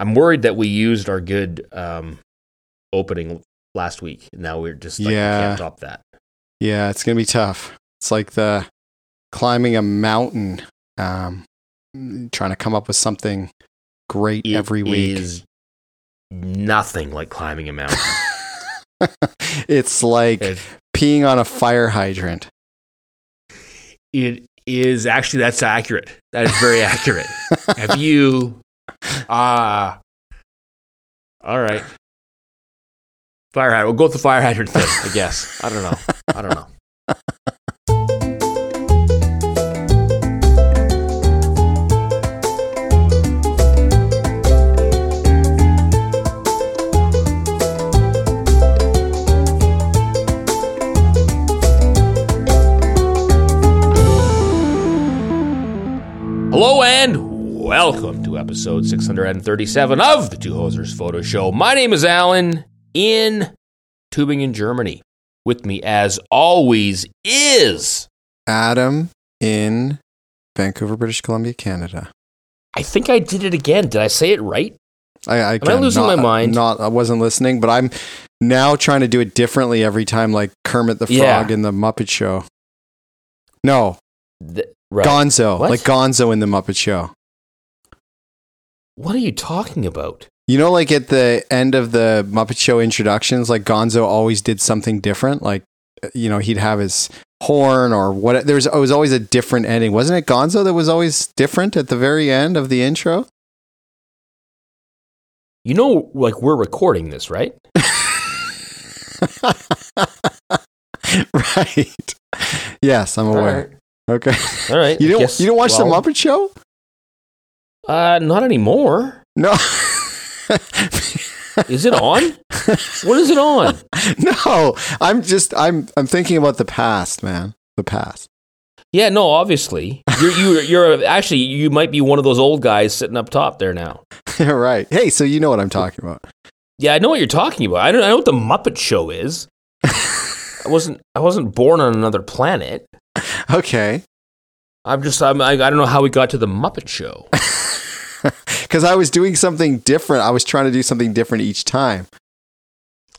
I'm worried that we used our good opening last week. Now we're just like, we can't top that. Yeah, it's going to be tough. It's like the climbing a mountain, trying to come up with something great every week. It is nothing like climbing a mountain. It's like peeing on a fire hydrant. It is actually, that's accurate. That is very accurate. Have you... all right. Fire hydrant. We'll go with the fire hydrant thing, I guess. I don't know. Hello and welcome to episode 637 of the Two Hosers Photo Show. My name is Alan in Tübingen, Germany. With me, as always, is Adam in Vancouver, British Columbia, Canada. I think I did it again. Did I say it right? Am I losing my mind? I wasn't listening, but I'm now trying to do it differently every time, like Kermit the Frog in the Muppet Show. No. Right. Gonzo, what? Like Gonzo in the Muppet Show. What are you talking about? You know, like at the end of the Muppet Show introductions, like Gonzo always did something different. Like, you know, he'd have his horn or what. It was always a different ending. Wasn't it Gonzo that was always different at the very end of the intro? You know, like we're recording this, right? Right. Yes, I'm aware. Right. Okay. All right. You don't watch the Muppet Show? Not anymore. No. Is it on? What is it on? No. I'm thinking about the past, man. The past. Yeah, no, obviously. You're actually, you might be one of those old guys sitting up top there now. Right. Hey, so you know what I'm talking about. Yeah, I know what you're talking about. I know what the Muppet Show is. I wasn't born on another planet. Okay. I don't know how we got to the Muppet Show. Because I was doing something different. I was trying to do something different each time.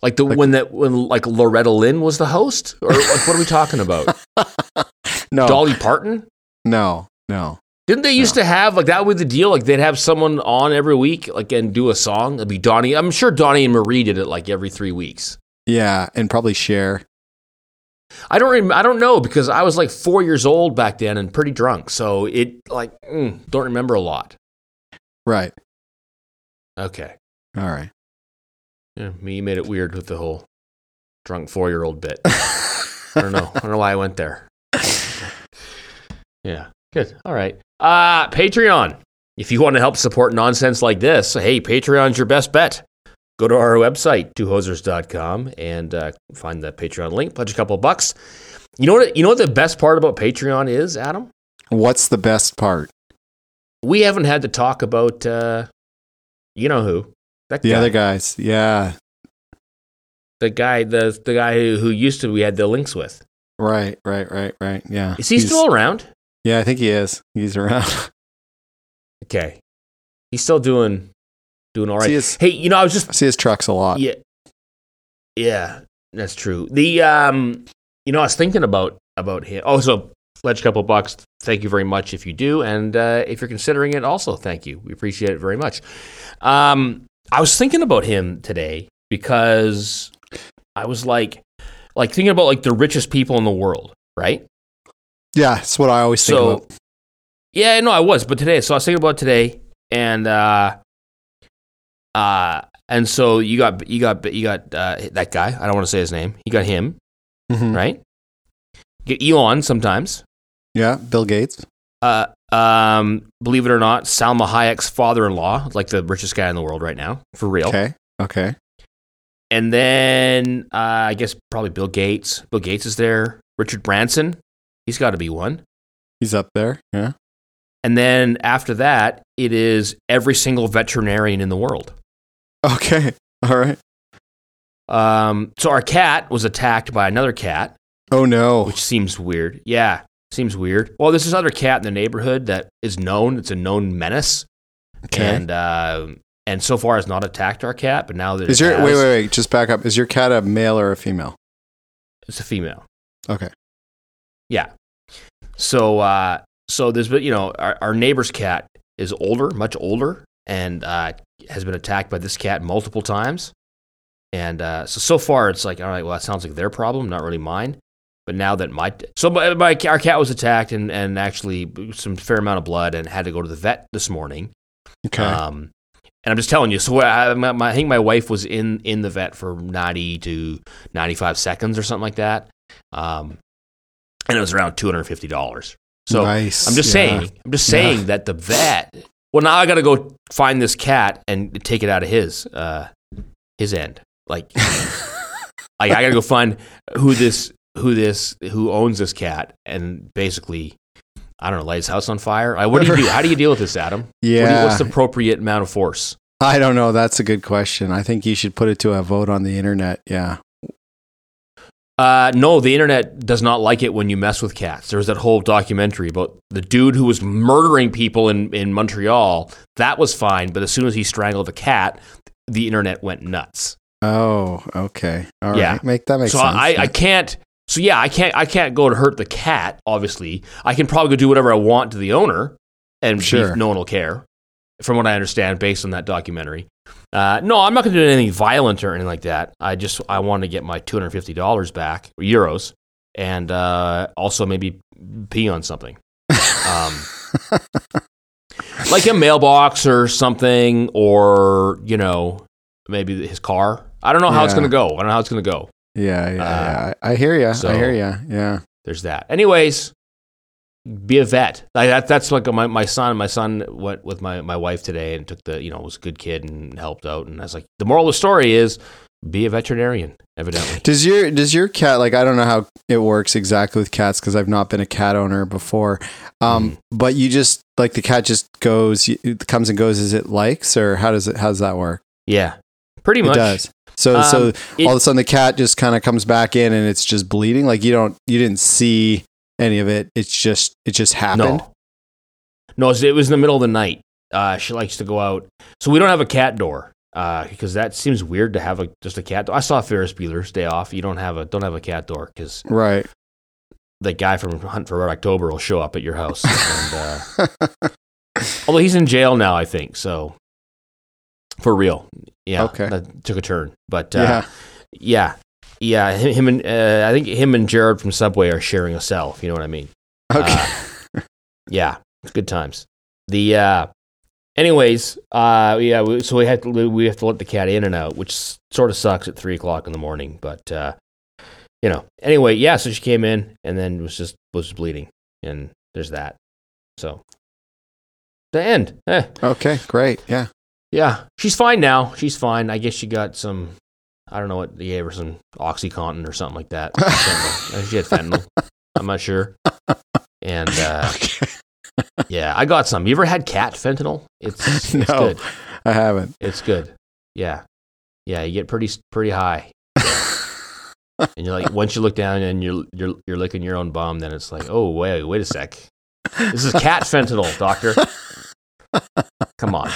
Like Loretta Lynn was the host? Or like, what are we talking about? No. Dolly Parton? No. Didn't they used to have, like, that was the deal? Like, they'd have someone on every week, like, and do a song. It'd be Donnie. I'm sure Donnie and Marie did it, like, every 3 weeks. Yeah, and probably Cher. I don't know, because I was like 4 years old back then and pretty drunk. So it don't remember a lot. Right. Okay. All right. Yeah, you made it weird with the whole drunk 4-year-old bit. I don't know why I went there. Yeah. Good. All right. Patreon. If you want to help support nonsense like this, hey, Patreon's your best bet. Go to our website, twohosers.com, and find the Patreon link. Pledge a couple bucks. You know what the best part about Patreon is, Adam? What's the best part? We haven't had to talk about, you know who? Other guys, yeah. The guy who used to we had the links with. Right. Yeah. Is he's still around? Yeah, I think he is. He's around. Okay, he's still doing all right. I see his trucks a lot. Yeah, that's true. The I was thinking about him. Also, pledge a couple bucks. Thank you very much if you do, and if you're considering it, also thank you. We appreciate it very much. I was thinking about him today because I was like thinking about like the richest people in the world, right? Yeah, that's what I always think about. Yeah, no, I was, but today. So I was thinking about today, and. And so you got that guy. I don't want to say his name. You got him, right? You get Elon sometimes. Yeah, Bill Gates. Believe it or not, Salma Hayek's father-in-law, like the richest guy in the world right now, for real. Okay. And then I guess probably Bill Gates. Bill Gates is there. Richard Branson, he's got to be one. He's up there. Yeah. And then after that, it is every single veterinarian in the world. Okay. All right. So our cat was attacked by another cat. Oh, no. Which seems weird. Yeah, seems weird. Well, there's this other cat in the neighborhood that is known. It's a known menace. Okay. And and so far has not attacked our cat, but now that it has. Wait, just back up. Is your cat a male or a female? It's a female. Okay. Yeah. So, so there's been, you know, our neighbor's cat is older, much older, and has been attacked by this cat multiple times. And so far it's like, all right, well, that sounds like their problem, not really mine. But now that our cat was attacked and actually some fair amount of blood and had to go to the vet this morning. Okay. And I'm just telling you, so I think my wife was in the vet for 90 to 95 seconds or something like that. And it was around $250. So nice. I'm just saying that the vet, well, now I got to go find this cat and take it out of his end. Like, I got to go find who owns this cat and basically, I don't know, light his house on fire. What do you do? How do you deal with this, Adam? Yeah. What's the appropriate amount of force? I don't know. That's a good question. I think you should put it to a vote on the internet. Yeah. No, the internet does not like it when you mess with cats. There was that whole documentary about the dude who was murdering people in Montreal. That was fine, but as soon as he strangled a cat, the internet went nuts. Oh, okay. All right. That makes sense. I can't go to hurt the cat, obviously. I can probably go do whatever I want to the owner, and sure, no one will care, from what I understand, based on that documentary. No, I'm not going to do anything violent or anything like that. I want to get my $250 back, or euros, and also maybe pee on something. Like a mailbox or something, or, you know, maybe his car. I don't know how it's going to go. Yeah. I hear you. So I hear you. Yeah. There's that. Anyways, be a vet. That's like my son. My son went with my wife today and took was a good kid and helped out. And I was like, the moral of the story is be a veterinarian, evidently. Does your cat, like, I don't know how it works exactly with cats because I've not been a cat owner before. But you just, like, the cat just goes, it comes and goes as it likes, or how does that work? Yeah, pretty much. It does. So all of a sudden the cat just kind of comes back in and it's just bleeding. Like you didn't see any of it. It just happened. No, it was in the middle of the night. She likes to go out. So we don't have a cat door because that seems weird to have just a cat door. I saw Ferris Bueller's Day Off. You don't have a cat door because right, the guy from Hunt for Red October will show up at your house. And, although he's in jail now, I think. So for real. Yeah, okay. That took a turn, but yeah. Him and I think him and Jared from Subway are sharing a cell. If you know what I mean? Okay. Yeah, it's good times. The anyways. So we have to let the cat in and out, which sort of sucks at 3:00 in the morning. But you know, anyway, yeah. So she came in and then was bleeding, and there's that. So the end. Okay, great. Yeah. Yeah, she's fine now. She's fine. I guess she got some, I don't know what they gave her, some OxyContin or something like that. She had fentanyl. I'm not sure. And okay. Yeah, I got some. You ever had cat fentanyl? It's no, good. I haven't. It's good. Yeah. Yeah, you get pretty high. And you're like, once you look down and you're licking your own bum, then it's like, oh, wait a sec. This is cat fentanyl, doctor. Come on.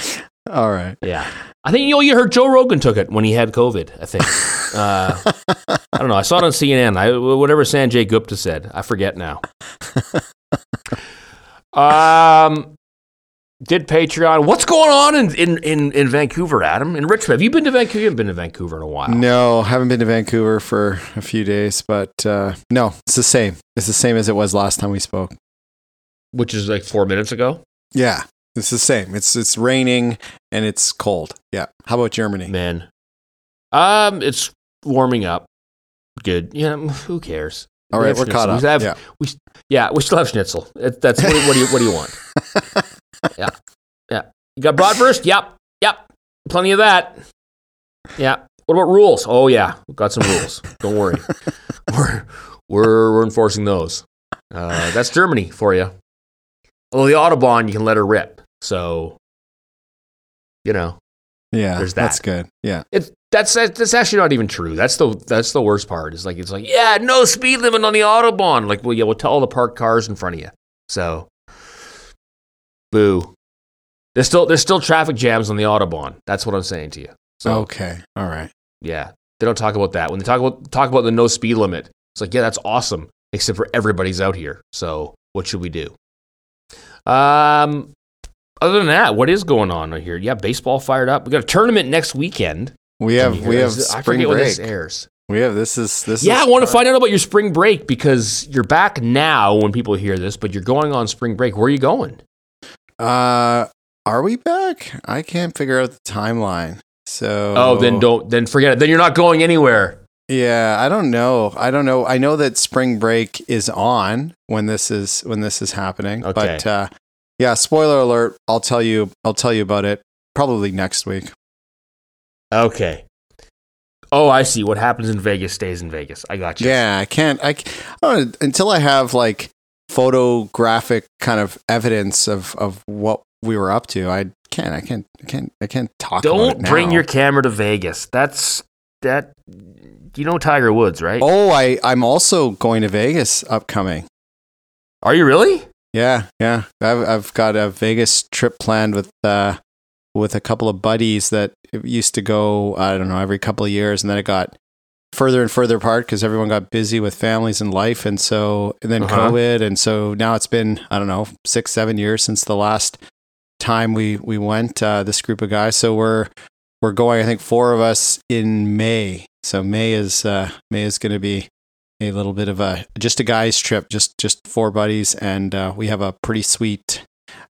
All right. Yeah. I think you heard Joe Rogan took it when he had COVID, I think. I don't know. I saw it on CNN. Whatever Sanjay Gupta said. I forget now. Did Patreon. What's going on in Vancouver, Adam? In Richmond. Have you been to Vancouver? You haven't been to Vancouver in a while. No, haven't been to Vancouver for a few days, but no, it's the same. It's the same as it was last time we spoke. Which is like 4 minutes ago? Yeah. It's the same. It's raining and it's cold. Yeah. How about Germany? Man. It's warming up. Good. Yeah. Who cares? All right. We're caught up. We still have schnitzel. That's what do you want? Yeah. Yeah. You got bratwurst? Yep. Yep. Plenty of that. Yeah. What about rules? Oh yeah. We've got some rules. Don't worry. We're enforcing those. That's Germany for you. Well, the Autobahn, you can let her rip. So, you know, yeah, there's that. That's good. Yeah, that's actually not even true. That's the worst part. It's like yeah, no speed limit on the Autobahn. Like, well, yeah, we'll tell all the parked cars in front of you. So, boo. There's still traffic jams on the Autobahn. That's what I'm saying to you. So, okay. All right. Yeah. They don't talk about that. When they talk about the no speed limit, it's like, yeah, that's awesome, except for everybody's out here. So what should we do? Other than that, what is going on here? Yeah, baseball fired up. We got a tournament next weekend. We have spring break. I forget when this airs. I want to find out about your spring break because you're back now when people hear this, but you're going on spring break. Where are you going? Are we back? I can't figure out the timeline. So then forget it. Then you're not going anywhere. Yeah, I don't know. I know that spring break is on when this is happening. Okay. But yeah, spoiler alert, I'll tell you about it probably next week. Okay. Oh, I see. What happens in Vegas stays in Vegas. I got you. Yeah, I don't, until I have like photographic kind of evidence of what we were up to. I can't talk about it now. Don't bring your camera to Vegas. That's you know Tiger Woods, right? Oh, I'm also going to Vegas upcoming. Are you really? Yeah. I've got a Vegas trip planned with a couple of buddies that used to go, I don't know, every couple of years. And then it got further and further apart because everyone got busy with families and life. And so, and then COVID. And so now it's been, I don't know, 6-7 years since the last time we went, this group of guys. So we're going, I think 4 of us in May. So May is going to be a little bit of a guy's trip, just 4 buddies. And, we have a pretty sweet,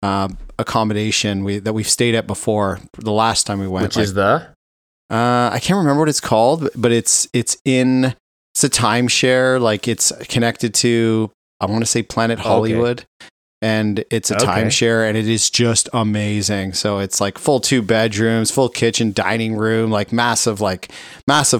accommodation that we've stayed at before the last time we went, which is I can't remember what it's called, but it's a timeshare, like it's connected to, I want to say, Planet Hollywood. Okay. And it's a timeshare, and it is just amazing. So it's like full 2 bedrooms, full kitchen, dining room, like massive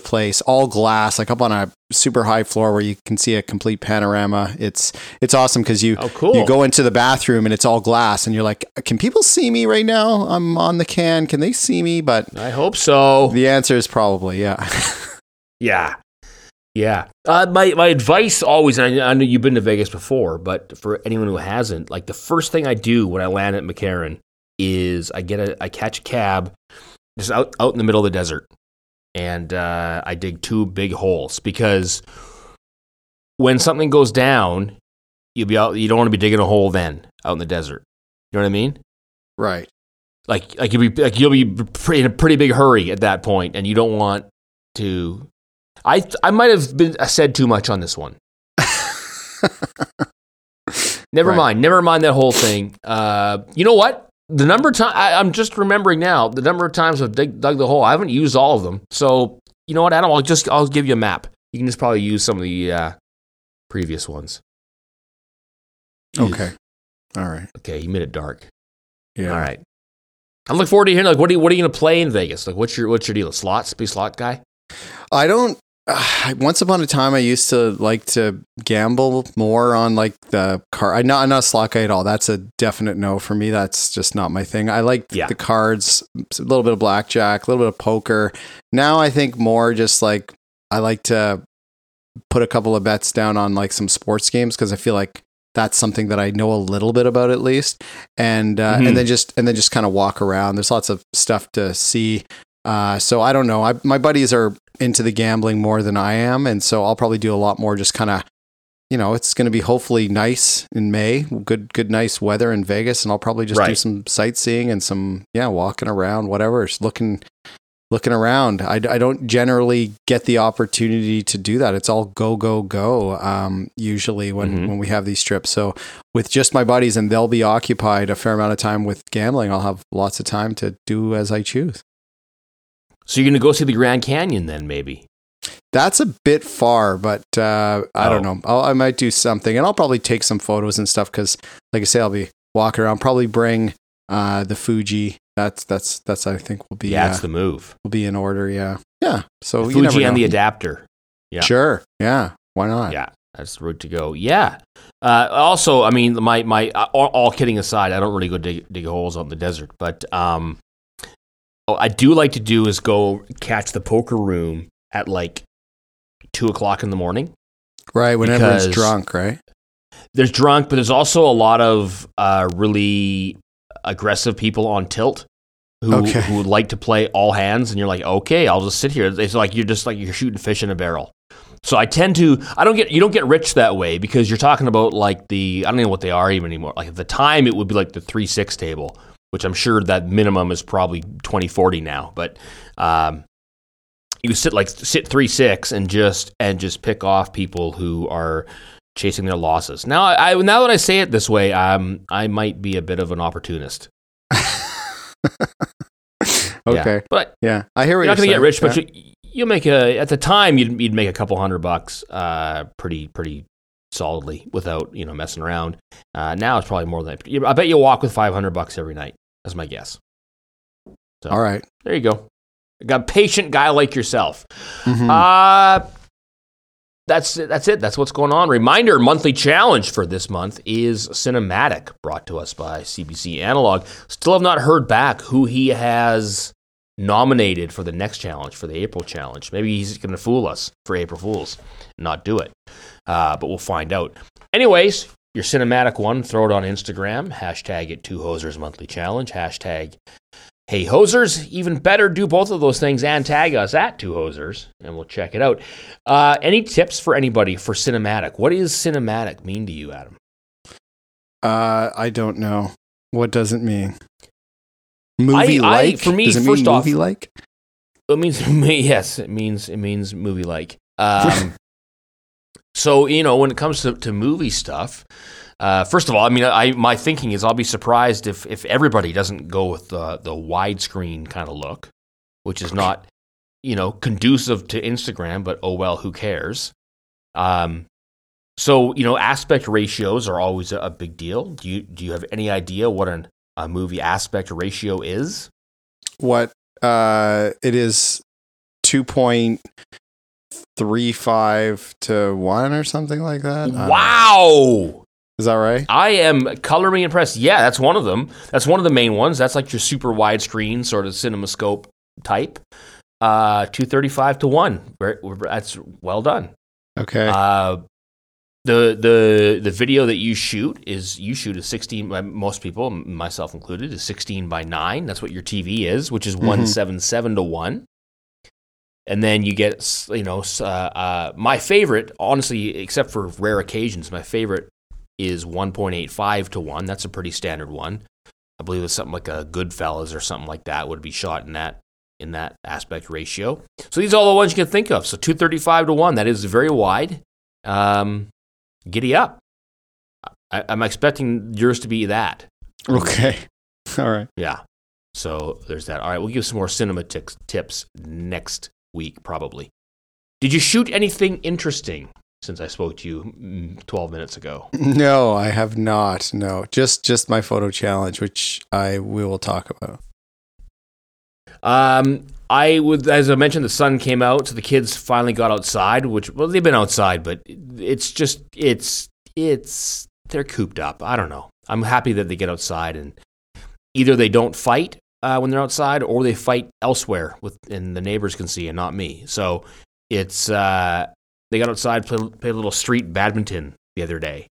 place, all glass, like up on a super high floor where you can see a complete panorama. It's awesome because you go into the bathroom and it's all glass, and you're like, can people see me right now? I'm on the can. Can they see me? But I hope so. The answer is probably yeah. Yeah. Yeah. My advice always, and I know you've been to Vegas before, but for anyone who hasn't, like the first thing I do when I land at McCarran is I catch a cab just out in the middle of the desert, and I dig 2 big holes because when something goes down, you'll be out. You don't want to be digging a hole then out in the desert. You know what I mean? Right. Like you'll be in a pretty big hurry at that point, and you don't want to. I might have said too much on this one. Never mind that whole thing. You know what? The number of times I'm just remembering now. The number of times I've dug the hole. I haven't used all of them. So you know what, Adam? I'll give you a map. You can just probably use some of the previous ones. Okay. All right. Okay. You made it dark. Yeah. All right. I look forward to hearing. Like, what are you gonna play in Vegas? Like, what's your deal? Slots? Be a slot guy. I don't. Once upon a time, I used to like to gamble more on like the card. I'm not a slot guy at all. That's a definite no for me. That's just not my thing. I like the cards, a little bit of blackjack, a little bit of poker. Now I think more just like I like to put a couple of bets down on like some sports games because I feel like that's something that I know a little bit about at least, and then just kind of walk around. There's lots of stuff to see. So I don't know. My buddies are into the gambling more than I am. And so I'll probably do a lot more just kind of, you know, it's going to be hopefully nice in May, good, nice weather in Vegas. And I'll probably just do some sightseeing and some, walking around, whatever. Just looking around. I don't generally get the opportunity to do that. It's all go, usually when we have these trips. So with just my buddies, and they'll be occupied a fair amount of time with gambling, I'll have lots of time to do as I choose. So you're going to go see the Grand Canyon then, maybe? That's a bit far, but I don't know. I might do something, and I'll probably take some photos and stuff because, like I say, I'll be walking around. Probably bring the Fuji. That's I think will be that's the move. Will be in order, yeah. Yeah. So the Fuji and the adapter. Yeah. Sure. Yeah. Why not? Yeah. That's the route to go. Yeah. Also, I mean, my all kidding aside, I don't really go dig holes out in the desert, but what I do like to do is go catch the poker room at like 2:00 in the morning. Right. When everyone's drunk, right? There's drunk, but there's also a lot of really aggressive people on tilt who like to play all hands, and you're like, okay, I'll just sit here. It's like you're just like you're shooting fish in a barrel. So you don't get rich that way, because you're talking about like I don't know what they are even anymore. Like at the time it would be like the 3.6 table, which I'm sure that minimum is probably 2040 now, but you sit 3.6 and just pick off people who are chasing their losses. Now, now that I say it this way, I might be a bit of an opportunist. Okay, yeah. But yeah, I hear what you're not going to get rich, but you make you'd make a couple $100 pretty solidly without messing around. Now it's probably more than that. I bet you'll walk with $500 every night. That's my guess. So, all right, there you go. I got a patient guy like yourself. Mm-hmm. That's it. That's what's going on. Reminder, monthly challenge for this month is Cinematic, brought to us by CBC Analog. Still have not heard back who he has nominated for the next challenge, for the April challenge. Maybe he's going to fool us for April Fools, not do it. But we'll find out. Anyways, your Cinematic one, throw it on Instagram. Hashtag it 2Hosers Monthly Challenge. Hashtag Hey Hosers. Even better, do both of those things and tag us at 2Hosers, and we'll check it out. Any tips for anybody for Cinematic? What does Cinematic mean to you, Adam? I don't know. What does it mean? Movie-like? For me, does it first mean off, movie-like? It means, yes, it means movie-like. So, when it comes to movie stuff, first of all, my thinking is I'll be surprised if everybody doesn't go with the widescreen kind of look, which is not, conducive to Instagram, but oh well, who cares? So, aspect ratios are always a big deal. Do you have any idea what a movie aspect ratio is? What it is 2.35 to 1 or something like that. Wow. Is that right? I am color me impressed. Yeah, that's one of them. That's one of the main ones. That's like your super widescreen sort of CinemaScope type. 235 to 1. That's well done. Okay. The video that you shoot a 16, most people, myself included, is 16 by 9. That's what your TV is, which is 177 to 1. And then you get, my favorite, honestly, except for rare occasions, my favorite is 1.85 to 1. That's a pretty standard one. I believe it's something like a Goodfellas or something like that would be shot in that aspect ratio. So these are all the ones you can think of. So 235 to 1, that is very wide. Giddy up. I'm expecting yours to be that. Okay. All right. Yeah. So there's that. All right, we'll give some more cinema tips next week, probably. Did you shoot anything interesting since I spoke to you 12 minutes ago? No, I have not. No, just my photo challenge, which we will talk about. I would, as I mentioned, the sun came out, so the kids finally got outside. They've been outside, but it's they're cooped up. I don't know. I'm happy that they get outside, and either they don't fight when they're outside, or they fight elsewhere, and the neighbors can see and not me. So it's they got outside, played a little street badminton the other day.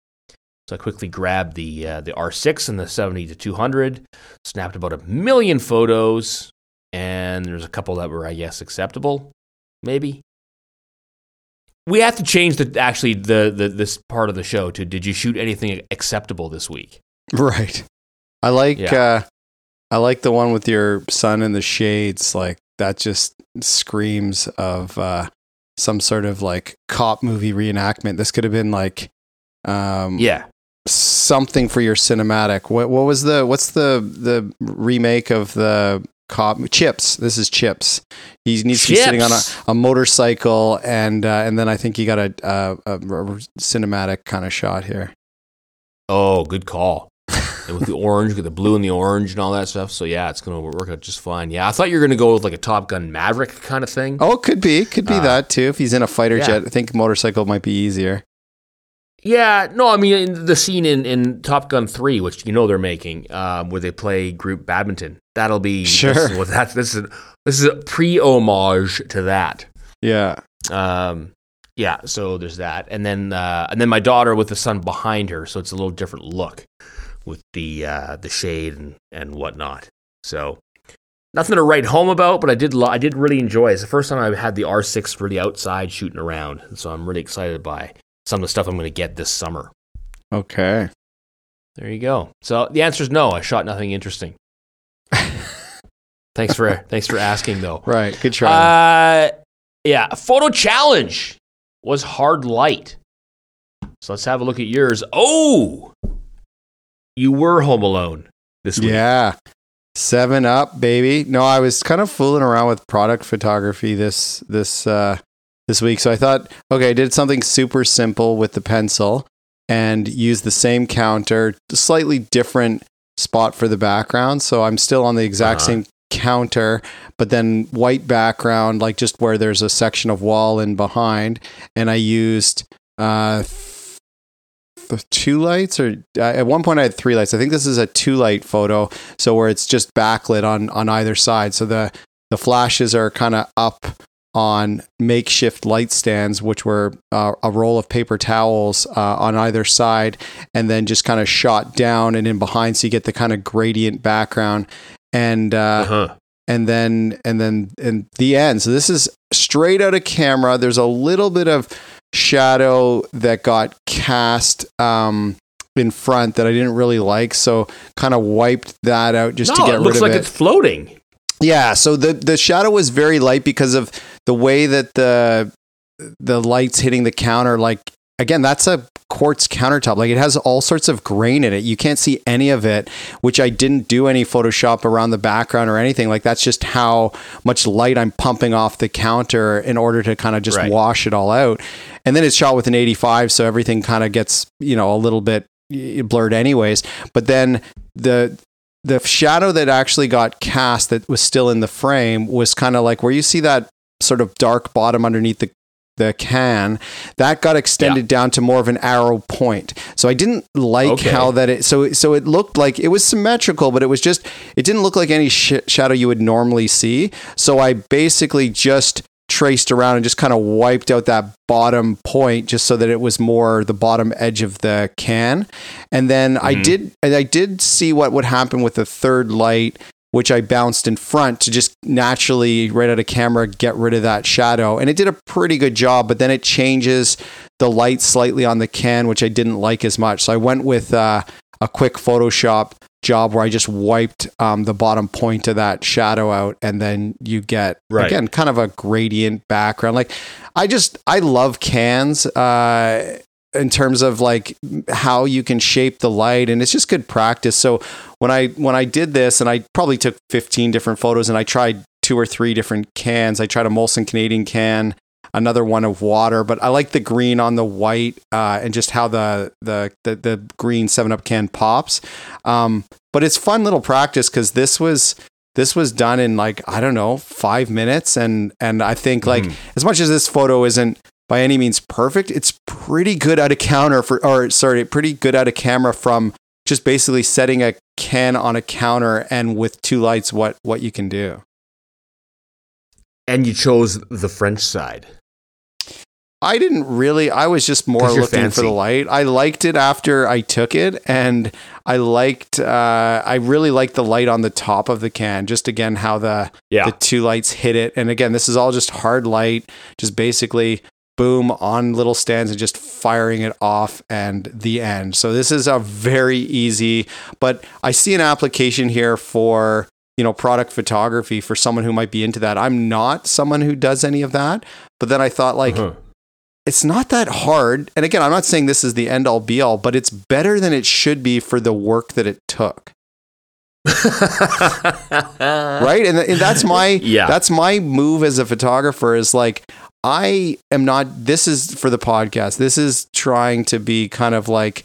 So I quickly grabbed the R6 and the 70 to 200, snapped about 1 million photos. And there's a couple that were, I guess, acceptable, maybe. We have to change this part of the show to, did you shoot anything acceptable this week? Right. I like the one with your son in the shades. Like, that just screams of some sort of, like, cop movie reenactment. This could have been, like, something for your cinematic. What's the remake of the cop Chips? This is Chips. He needs to be sitting on a motorcycle, and then I think he got a cinematic kind of shot here. Oh, good call. And with the orange, with the blue and the orange and all that stuff. So yeah, it's going to work out just fine. Yeah, I thought you were going to go with like a Top Gun Maverick kind of thing. Oh, could be that too. If he's in a fighter jet, I think motorcycle might be easier. Yeah, no, I mean, the scene in Top Gun 3, which they're making, where they play group badminton. That'll be sure. This is a pre-homage to that. Yeah. Yeah. So there's that, and then my daughter with the son behind her, so it's a little different look. with the shade and whatnot. So nothing to write home about, but I did really enjoy it. It's the first time I've had the R6 really outside shooting around, and so I'm really excited by some of the stuff I'm going to get this summer. Okay. There you go. So the answer is no, I shot nothing interesting. Thanks for asking, though. Right. Good try. Yeah. Photo challenge was hard light. So let's have a look at yours. Oh, you were home alone this week. Yeah. 7 Up, baby. No, I was kind of fooling around with product photography this week. So I thought, okay, I did something super simple with the pencil and used the same counter, slightly different spot for the background. So I'm still on the exact same counter, but then white background, like just where there's a section of wall in behind. And I used two lights, or at one point I had three lights. I think this is a 2-light photo. So where it's just backlit on either side. So the flashes are kind of up on makeshift light stands, which were a roll of paper towels on either side, and then just kind of shot down and in behind, so you get the kind of gradient background. And and then in the end, so this is straight out of camera. There's a little bit of shadow that got cast in front that I didn't really like, so kind of wiped that out to get rid of it. Looks like it's floating. Yeah, so the shadow was very light because of the way that the light's hitting the counter. Like, again, that's a quartz countertop. Like, it has all sorts of grain in it. You can't see any of it, which I didn't do any Photoshop around the background or anything. Like, that's just how much light I'm pumping off the counter in order to kind of just wash it all out. And then it's shot with an 85, so everything kind of gets, a little bit blurred anyways. But then the shadow that actually got cast that was still in the frame was kind of like where you see that sort of dark bottom underneath the can that got extended down to more of an arrow point. So I didn't like how that it, so it looked like it was symmetrical, but it was just, it didn't look like any shadow you would normally see. So I basically just traced around and just kind of wiped out that bottom point just so that it was more the bottom edge of the can. And then I did see what would happen with the 3rd light, which I bounced in front to just naturally right out of camera, get rid of that shadow. And it did a pretty good job, but then it changes the light slightly on the can, which I didn't like as much. So I went with a quick Photoshop job where I just wiped the bottom point of that shadow out, and then you get again kind of a gradient background. Like I love cans in terms of like how you can shape the light, and it's just good practice. So when I did this, and I probably took 15 different photos, and I tried 2 or 3 different cans. I tried a Molson Canadian can, another one of water, but I like the green on the white and just how the green 7-Up can pops. But it's fun little practice because this was done in like, I don't know, 5 minutes. And I think like as much as this photo isn't by any means perfect, it's pretty good out of pretty good out of camera from just basically setting a can on a counter and with 2 lights, what you can do. And you chose the French side. I didn't really. I was just more looking for the light. I liked it after I took it, and I liked. I really liked the light on the top of the can. Just again, how the 2 lights hit it, and again, this is all just hard light, just basically boom on little stands and just firing it off. And the end. So this is a very easy, but I see an application here for, product photography for someone who might be into that. I'm not someone who does any of that, but then I thought like, it's not that hard. And again, I'm not saying this is the end all be all, but it's better than it should be for the work that it took. Right. And that's my, that's my move as a photographer is like, I am not, this is for the podcast. This is trying to be kind of like,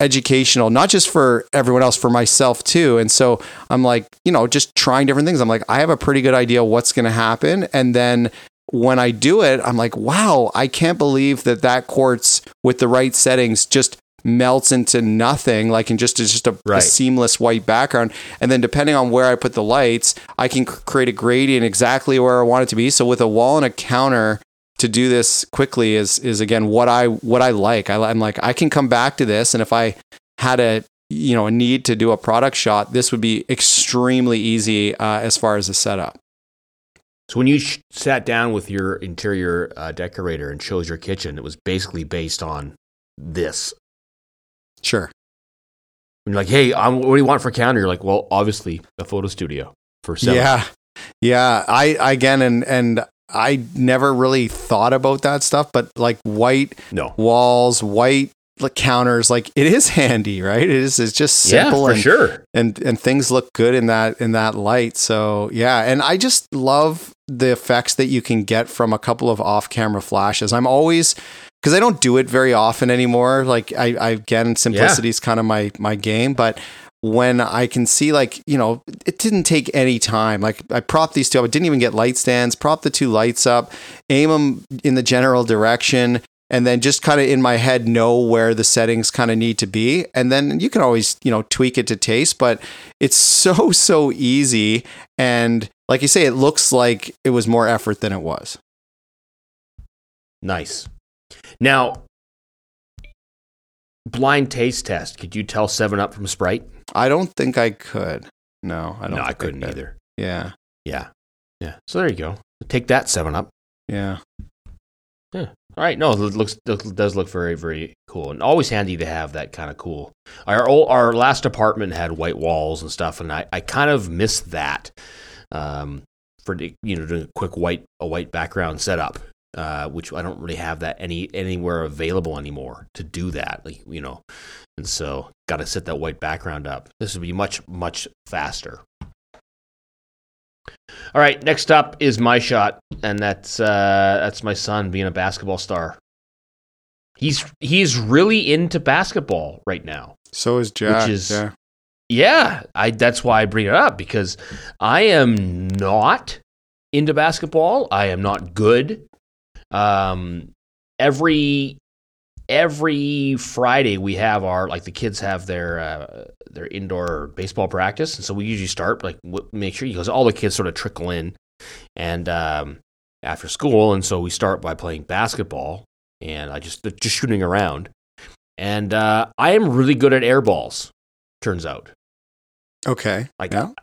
educational, not just for everyone else, for myself too. And so I'm like, just trying different things. I'm like, I have a pretty good idea what's going to happen. And then when I do it, I'm like, wow, I can't believe that quartz with the right settings just melts into nothing. Like, and it's just a seamless white background. And then depending on where I put the lights, I can create a gradient exactly where I want it to be. So with a wall and a counter, to do this quickly is again what I like. I'm like, I can come back to this, and if I had a you know, a need to do a product shot, this would be extremely easy as far as the setup. So when you sat down with your interior decorator and chose your kitchen, it was basically based on this. Sure. And you're like, hey, what do you want for counter? You're like, well, obviously a photo studio for Seven. Yeah. Yeah. I never really thought about that stuff, but like walls, white counters, like it is handy, right? It's just simple, for sure. And things look good in that light. So yeah. And I just love the effects that you can get from a couple of off-camera flashes. I'm always, because I don't do it very often anymore. Like I simplicity is kind of my game, but when I can see, like, you know, it didn't take any time. Like I propped these two up. I didn't even get light stands, prop the two lights up, aim them in the general direction, and then just kind of in my head know where the settings kind of need to be. And then you can always, you know, tweak it to taste, but it's so easy. And like you say, it looks like it was more effort than it was. Nice. Now, blind taste test. Could you tell 7-Up from Sprite? I don't think I could. No, I don't. No, I couldn't either. Yeah. Yeah. Yeah. So there you go. Take that, 7-Up. Yeah. Yeah. All right. No, it does look very, very cool, and always handy to have that kind of cool. Our last apartment had white walls and stuff, and I kind of missed that for, you know, doing a quick white background setup, which I don't really have that anywhere available anymore to do that, like, you know, and so got to set that white background up. This would be much, much faster. All right, next up is my shot, and that's my son being a basketball star. He's really into basketball right now. So is Jack. Which is, yeah, that's why I bring it up, because I am not into basketball. I am not good. Every Friday we have the kids have their indoor baseball practice. And so we usually start, make sure, because all the kids sort of trickle in and after school. And so we start by playing basketball, and just shooting around. And I am really good at air balls, turns out. Okay. I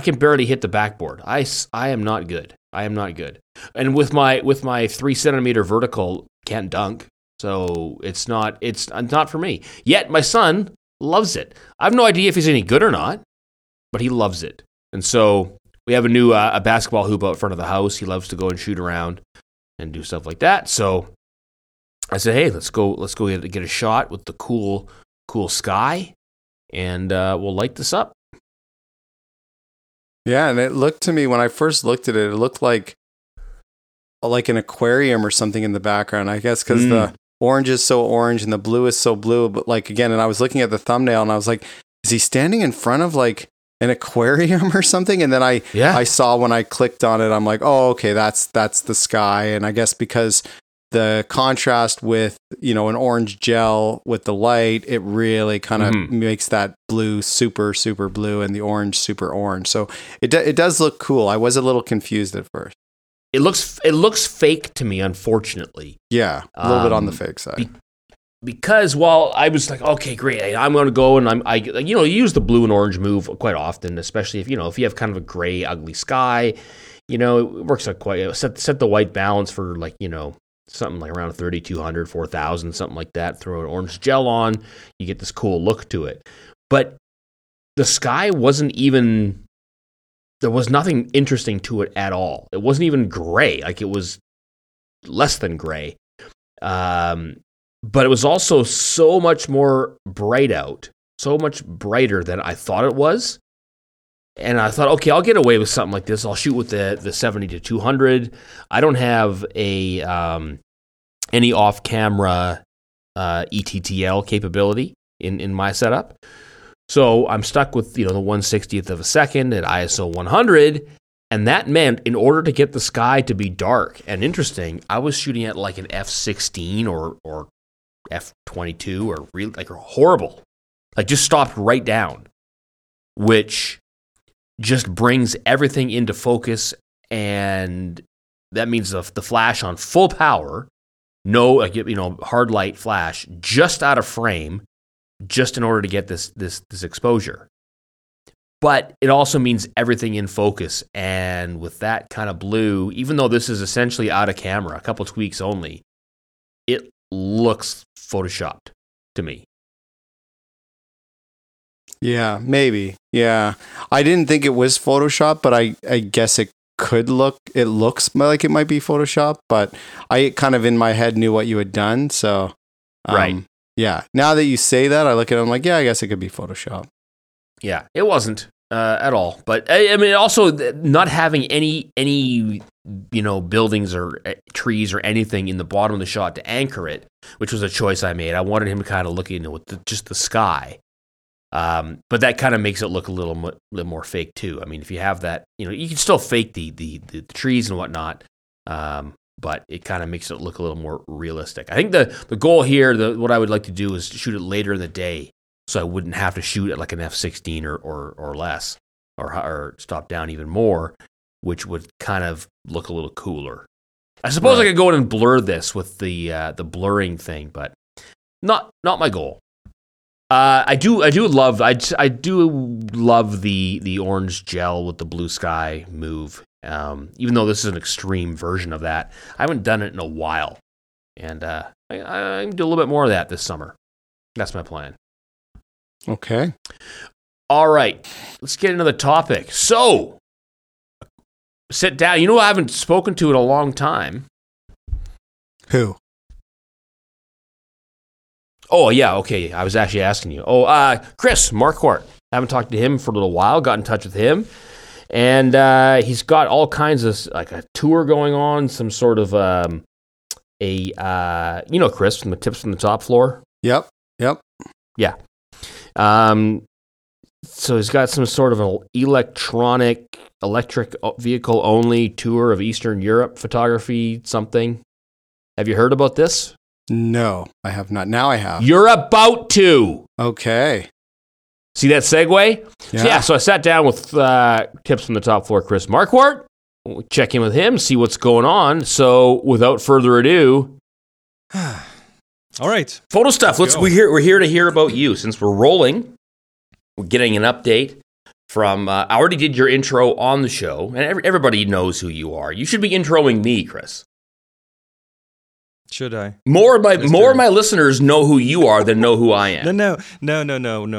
can barely hit the backboard. I am not good. And with my 3-centimeter vertical, can't dunk. So it's not for me. Yet my son loves it. I have no idea if he's any good or not, but he loves it. And so we have a new a basketball hoop out front of the house. He loves to go and shoot around and do stuff like that. So I said, hey, let's go get a shot with the cool sky, and we'll light this up. Yeah, and it looked to me, when I first looked at it, it looked like an aquarium or something in the background, I guess, because the orange is so orange and the blue is so blue. But like, again, and I was looking at the thumbnail and I was like, is he standing in front of like an aquarium or something? And then I saw, when I clicked on it, I'm like, oh, okay, that's the sky. And I guess because the contrast with, you know, an orange gel with the light, it really kind of makes that blue super, super blue and the orange super orange. So it does look cool. I was a little confused at first. It looks fake to me, unfortunately. Yeah, a little bit on the fake side. Because while I was like, okay, great, I'm going to go and you use the blue and orange move quite often, especially if you have kind of a gray, ugly sky, you know, it works out quite. Set the white balance for, like, you know, something like around 3,200, 4,000, something like that. Throw an orange gel on, you get this cool look to it. But the sky wasn't even. There was nothing interesting to it at all. It wasn't even gray. Like, it was less than gray. But it was also so much more bright out, so much brighter than I thought it was. And I thought, okay, I'll get away with something like this. I'll shoot with the 70 to 200. I don't have a any off-camera ETTL capability in my setup. So I'm stuck with, you know, the 1/60th of a second at ISO 100, and that meant in order to get the sky to be dark and interesting, I was shooting at like an f/16 or f/22 or really like horrible. Like, just stopped right down, which just brings everything into focus, and that means the flash on full power, no, hard light flash, just out of frame, just in order to get this exposure. But it also means everything in focus. And with that kind of blue, even though this is essentially out of camera, a couple tweaks only, it looks photoshopped to me. Yeah, maybe. Yeah. I didn't think it was photoshopped, but I guess it could look, it looks like it might be photoshopped, but I kind of in my head knew what you had done. So, right. Yeah. Now that you say that, I look at it, I'm like, yeah, I guess it could be photoshopped. Yeah, it wasn't at all. But I mean, also not having any buildings or trees or anything in the bottom of the shot to anchor it, which was a choice I made. I wanted him to kind of look into with just the sky. But that kind of makes it look a little more fake too. I mean, if you have that, you can still fake the trees and whatnot, but it kind of makes it look a little more realistic. I think the goal here, what I would like to do is to shoot it later in the day, so I wouldn't have to shoot at like an F-16 or less, or stop down even more, which would kind of look a little cooler. I suppose right. I could go in and blur this with the blurring thing, but not my goal. I do love the orange gel with the blue sky move. Even though this is an extreme version of that, I haven't done it in a while, and I'm gonna do a little bit more of that this summer. That's my plan. Okay. All right. Let's get into the topic. So, sit down. You know, I haven't spoken to in a long time. Who? Oh, yeah. Okay. I was actually asking you. Oh, Chris Marquardt. I haven't talked to him for a little while. Got in touch with him. And he's got all kinds of, like, a tour going on, some sort of Chris from the Tips from the Top Floor. Yep. Yeah. So he's got some sort of an electric vehicle only tour of Eastern Europe photography, something. Have you heard about this? No, I have not. Now I have. You're about to. Okay. See that segue? Yeah. So I sat down with Tips from the Top Floor, Chris Marquardt. We'll check in with him, see what's going on. So without further ado... All right. Photo stuff. We're here to hear about you. Since we're rolling, we're getting an update from, I already did your intro on the show, and everybody knows who you are. You should be introing me, Chris. Should I? More of my listeners know who you are than know who I am. No.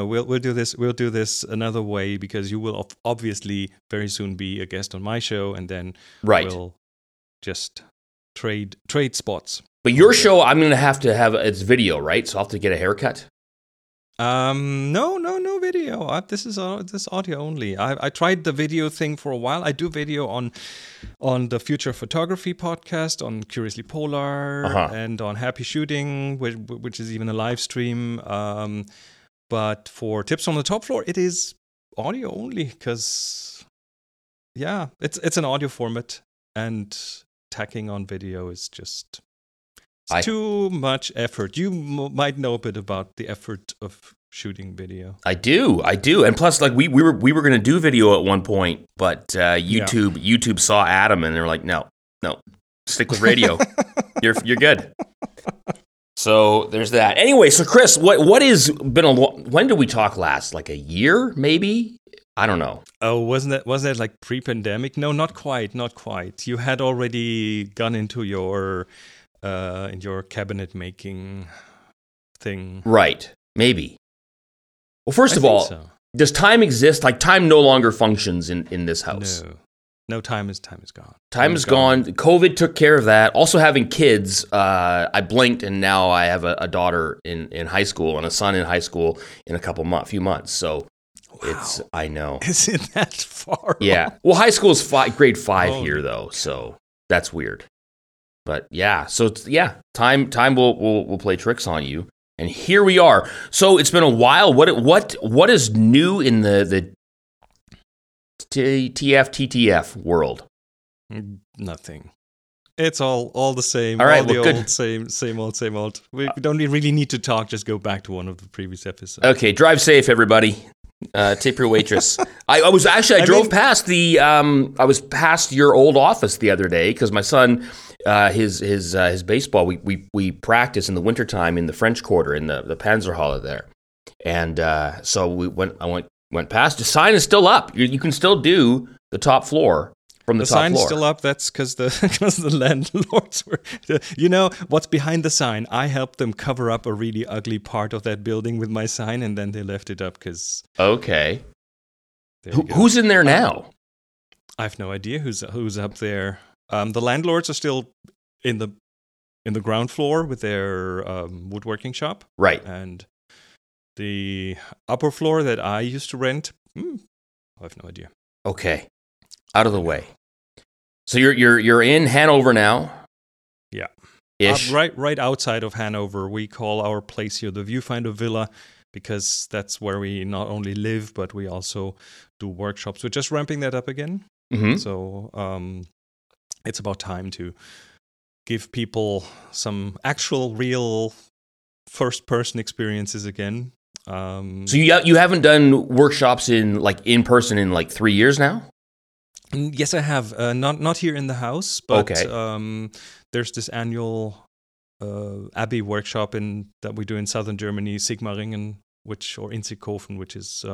We'll do this another way, because you will obviously very soon be a guest on my show, and then we'll just trade spots. But your show, I'm going to have it's video, right? So I'll have to get a haircut. No video. This is audio only. I tried the video thing for a while. I do video on the Future Photography podcast, on Curiously Polar, and on Happy Shooting, which is even a live stream. But for Tips on the Top Floor, it is audio only because, yeah, it's an audio format, and tacking on video is just... It's too much effort. You might know a bit about the effort of shooting video. I do. And plus, like, we were going to do video at one point, but YouTube saw Adam, and they're like, no, stick with radio. You're good. So there's that. Anyway, so Chris, what has been when did we talk last? Like a year, maybe? I don't know. Oh, wasn't that like pre-pandemic? No, not quite. You had already gone into your. In your cabinet making thing. Right. Maybe. Well, first of all, does time exist? Like, time no longer functions in this house. No, time is gone. Time is gone. COVID took care of that. Also having kids, I blinked, and now I have a daughter in high school and a son in high school in a few months. So wow. I know. Isn't that far? Yeah. Off? Well, high school is grade 5 here, though, so that's weird. But yeah, so time will play tricks on you, and here we are. So it's been a while. What is new in the TTF world? Nothing. It's all the same. All right, same old. We don't really need to talk. Just go back to one of the previous episodes. Okay, drive safe, everybody. Tip your waitress. I was past your old office the other day because my son. His baseball, we practice in the wintertime in the French Quarter, in the Panzerhalle there. And so I went past. The sign is still up. You can still do the top floor from the top floor. The sign's still up. That's because the landlords were... You know, what's behind the sign? I helped them cover up a really ugly part of that building with my sign, and then they left it up because... Okay. Who's in there now? I have no idea who's up there. The landlords are still in the ground floor with their woodworking shop. Right. And the upper floor that I used to rent, I have no idea. Okay. Out of the way. So you're in Hanover now? Yeah. Ish. Right outside of Hanover. We call our place here the Viewfinder Villa, because that's where we not only live, but we also do workshops. We're just ramping that up again. Mm-hmm. So it's about time to give people some actual, real first-person experiences again. So you haven't done workshops in person in 3 years now? Yes, I have. Not here in the house, but okay. There's this annual Abbey workshop that we do in southern Germany, Sigmaringen. Inzigkofen, which is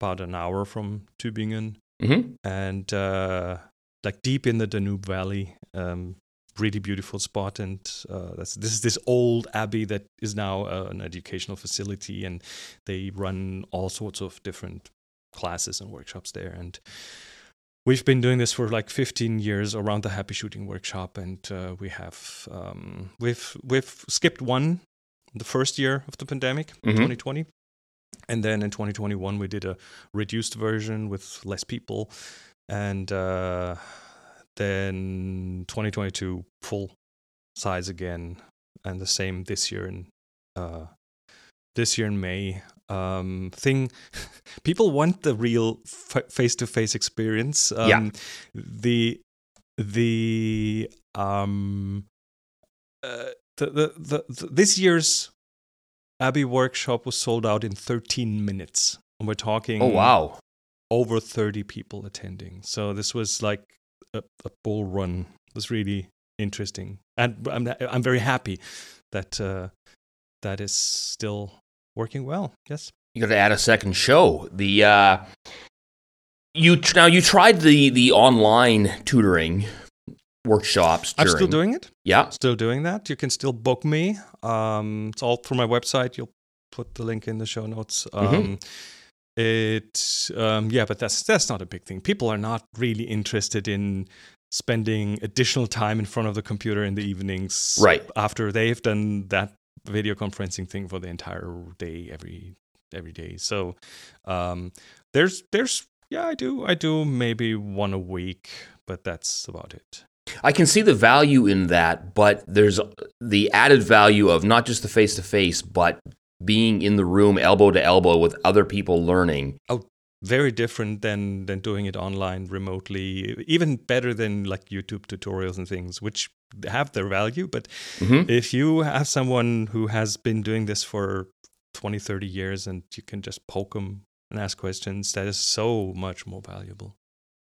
about an hour from Tübingen, mm-hmm. and deep in the Danube Valley, really beautiful spot. And this is this old abbey that is now an educational facility, and they run all sorts of different classes and workshops there. And we've been doing this for 15 years around the Happy Shooting workshop, and we have we've skipped one. The first year of the pandemic, mm-hmm. 2020, and then in 2021 we did a reduced version with less people, and then 2022 full size again, and the same this year in May. People want the real face-to-face experience. This year's Abbey workshop was sold out in 13 minutes. And we're talking over 30 people attending. So this was a bull run. It was really interesting. And I'm very happy that that is still working well. Yes. You got to add a second show. You tried the online tutoring workshops. I'm still doing it. Yeah. Still doing that. You can still book me. It's all through my website. You'll put the link in the show notes. But that's not a big thing. People are not really interested in spending additional time in front of the computer in the evenings. Right. After they've done that video conferencing thing for the entire day, every day. So I do maybe one a week, but that's about it. I can see the value in that, but there's the added value of not just the face-to-face, but being in the room elbow to elbow with other people learning. Oh, very different than doing it online remotely. Even better than YouTube tutorials and things, which have their value. But mm-hmm. if you have someone who has been doing this for 20, 30 years and you can just poke them and ask questions, that is so much more valuable.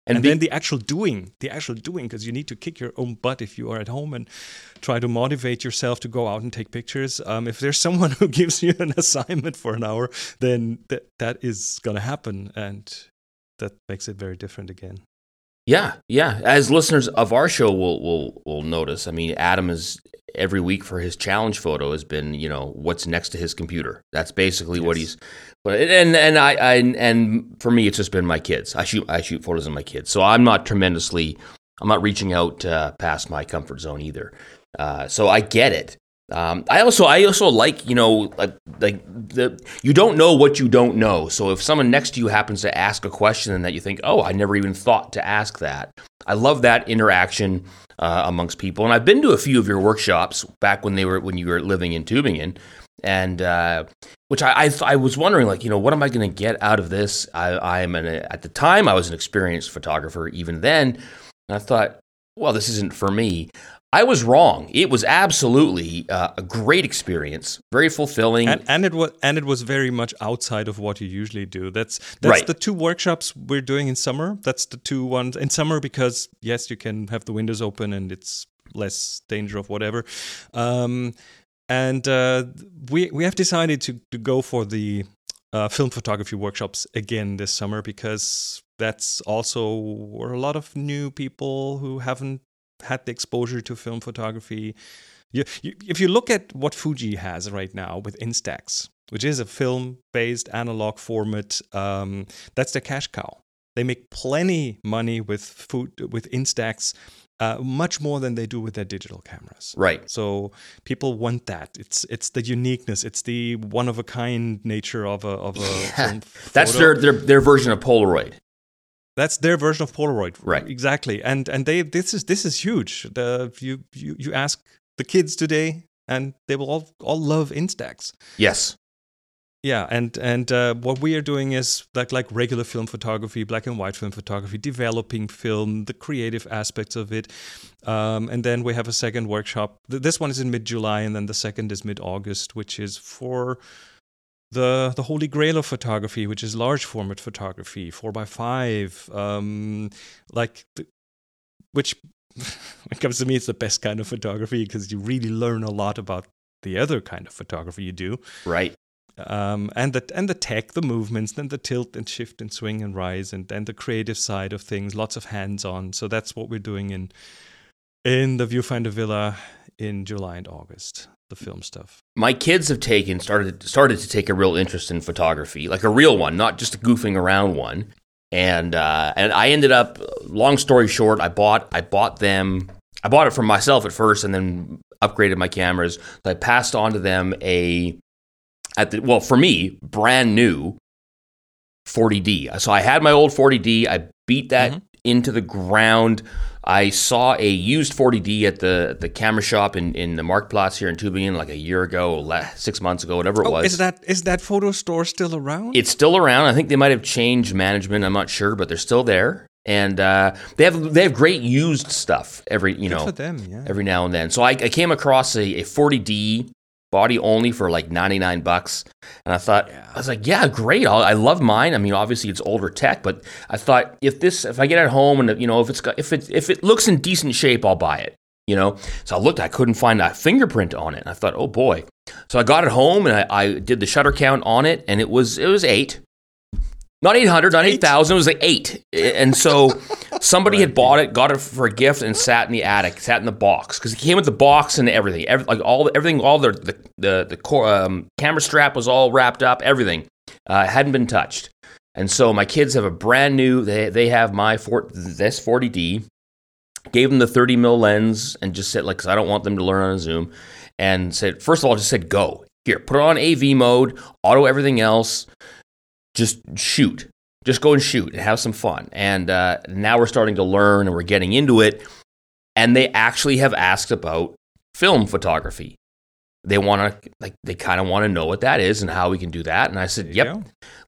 And then the actual doing, because you need to kick your own butt if you are at home and try to motivate yourself to go out and take pictures. If there's someone who gives you an assignment for an hour, then that is going to happen. And that makes it very different again. Yeah, yeah. As listeners of our show will notice, I mean, Adam is every week for his challenge photo has been, what's next to his computer. That's basically yes. what he's. And for me, it's just been my kids. I shoot photos of my kids, so I'm not reaching out past my comfort zone either. So I get it. I also you don't know what you don't know. So if someone next to you happens to ask a question and that you think, oh, I never even thought to ask that. I love that interaction amongst people. And I've been to a few of your workshops back when you were living in Tübingen, and which I was wondering, what am I going to get out of this? At the time I was an experienced photographer even then, and I thought, well, this isn't for me. I was wrong. It was absolutely a great experience, very fulfilling, and it was very much outside of what you usually do. That's right. The two workshops we're doing in summer. That's the two ones in summer because yes, you can have the windows open and it's less danger of whatever. And we have decided to go for the film photography workshops again this summer, because that's also where a lot of new people who haven't had the exposure to film photography. If you look at what Fuji has right now with Instax, which is a film-based analog format, that's their cash cow. They make plenty money with Instax, much more than they do with their digital cameras. Right. So people want that. It's the uniqueness. It's the one of a kind nature of a that's their version of Polaroid. That's their version of Polaroid. Right. Exactly. And they this is huge. You ask the kids today, and they will all love Instax. Yes. Yeah, and what we are doing is like regular film photography, black and white film photography, developing film, the creative aspects of it, and then we have a second workshop. This one is in mid-July, and then the second is mid-August, which is for the holy grail of photography, which is large format photography, 4x5, which when it comes to me, it's the best kind of photography, because you really learn a lot about the other kind of photography you do. Right. And the tech, the movements, then the tilt and shift and swing and rise, and then the creative side of things, lots of hands-on. So that's what we're doing in the Viewfinder Villa in July and August, the film stuff. My kids have started to take a real interest in photography, like a real one, not just a goofing around one. And I ended up, long story short, I bought it for myself at first, and then upgraded my cameras. So I passed on to them for me, brand new 40D. So I had my old 40D. I beat that into the ground. I saw a used 40D at the camera shop in the Marktplatz here in Tübingen like a year ago, 6 months ago, whatever it was. Is that photo store still around? It's still around. I think they might have changed management. I'm not sure, but they're still there. And they have great used stuff every now and then. So I came across a 40D. Body only for like $99, and I thought, yeah. I was like, yeah, great. I love mine. I mean, obviously it's older tech, but I thought if I get it home and if it looks in decent shape, I'll buy it. So I looked, I couldn't find a fingerprint on it, and I thought, oh boy. So I got it home and I did the shutter count on it, and it was 8. Not 800, not 8,000, it was like 8. And so somebody had bought it, got it for a gift, and sat in the attic, sat in the box. Because it came with the box and everything. The camera strap was all wrapped up, everything. Hadn't been touched. And so my kids have a brand new, they have this 40D. Gave them the 30mm lens and just said, because I don't want them to learn on a zoom. And said, first of all, just said, go. Here, put it on AV mode, auto everything else. Just shoot. Just go and shoot and have some fun. And now we're starting to learn and we're getting into it. And they actually have asked about film photography. They want to, they kind of want to know what that is and how we can do that. And I said, yep,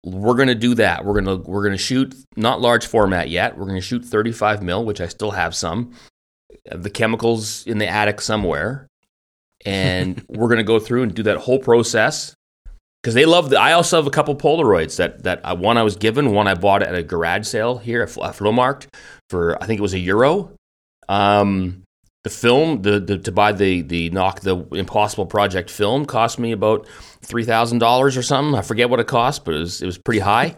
we're going to do that. We're going to shoot, not large format yet. We're going to shoot 35 mil, which I still have some. The chemicals in the attic somewhere. And we're going to go through and do that whole process. Because they love I also have a couple Polaroids one I was given, one I bought at a garage sale here at Flohmarkt for, I think it was €1. The film, to buy the Impossible Project film cost me about $3,000 or something. I forget what it cost, but it was pretty high.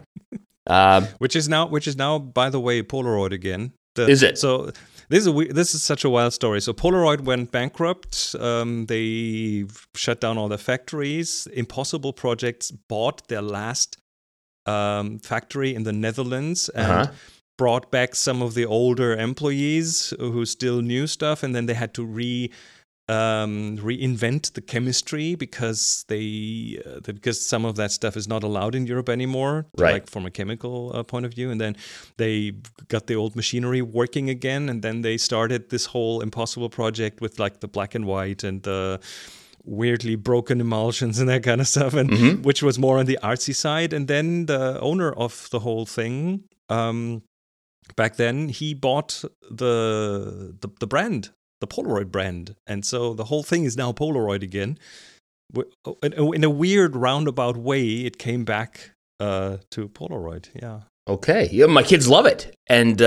Which is now, by the way, Polaroid again. Is it? So this is such a wild story. So Polaroid went bankrupt. They shut down all their factories. Impossible Projects bought their last factory in the Netherlands and brought back some of the older employees who still knew stuff. And then they had to reinvent the chemistry because because some of that stuff is not allowed in Europe anymore, right? Like from a chemical point of view. And then they got the old machinery working again, and then they started this whole Impossible Project with like the black and white and the weirdly broken emulsions and that kind of stuff, and which was more on the artsy side. And then the owner of the whole thing, back then, he bought the brand. The Polaroid brand. And so the whole thing is now Polaroid again. In a weird roundabout way, it came back to Polaroid. Yeah. Okay. Yeah, my kids love it. And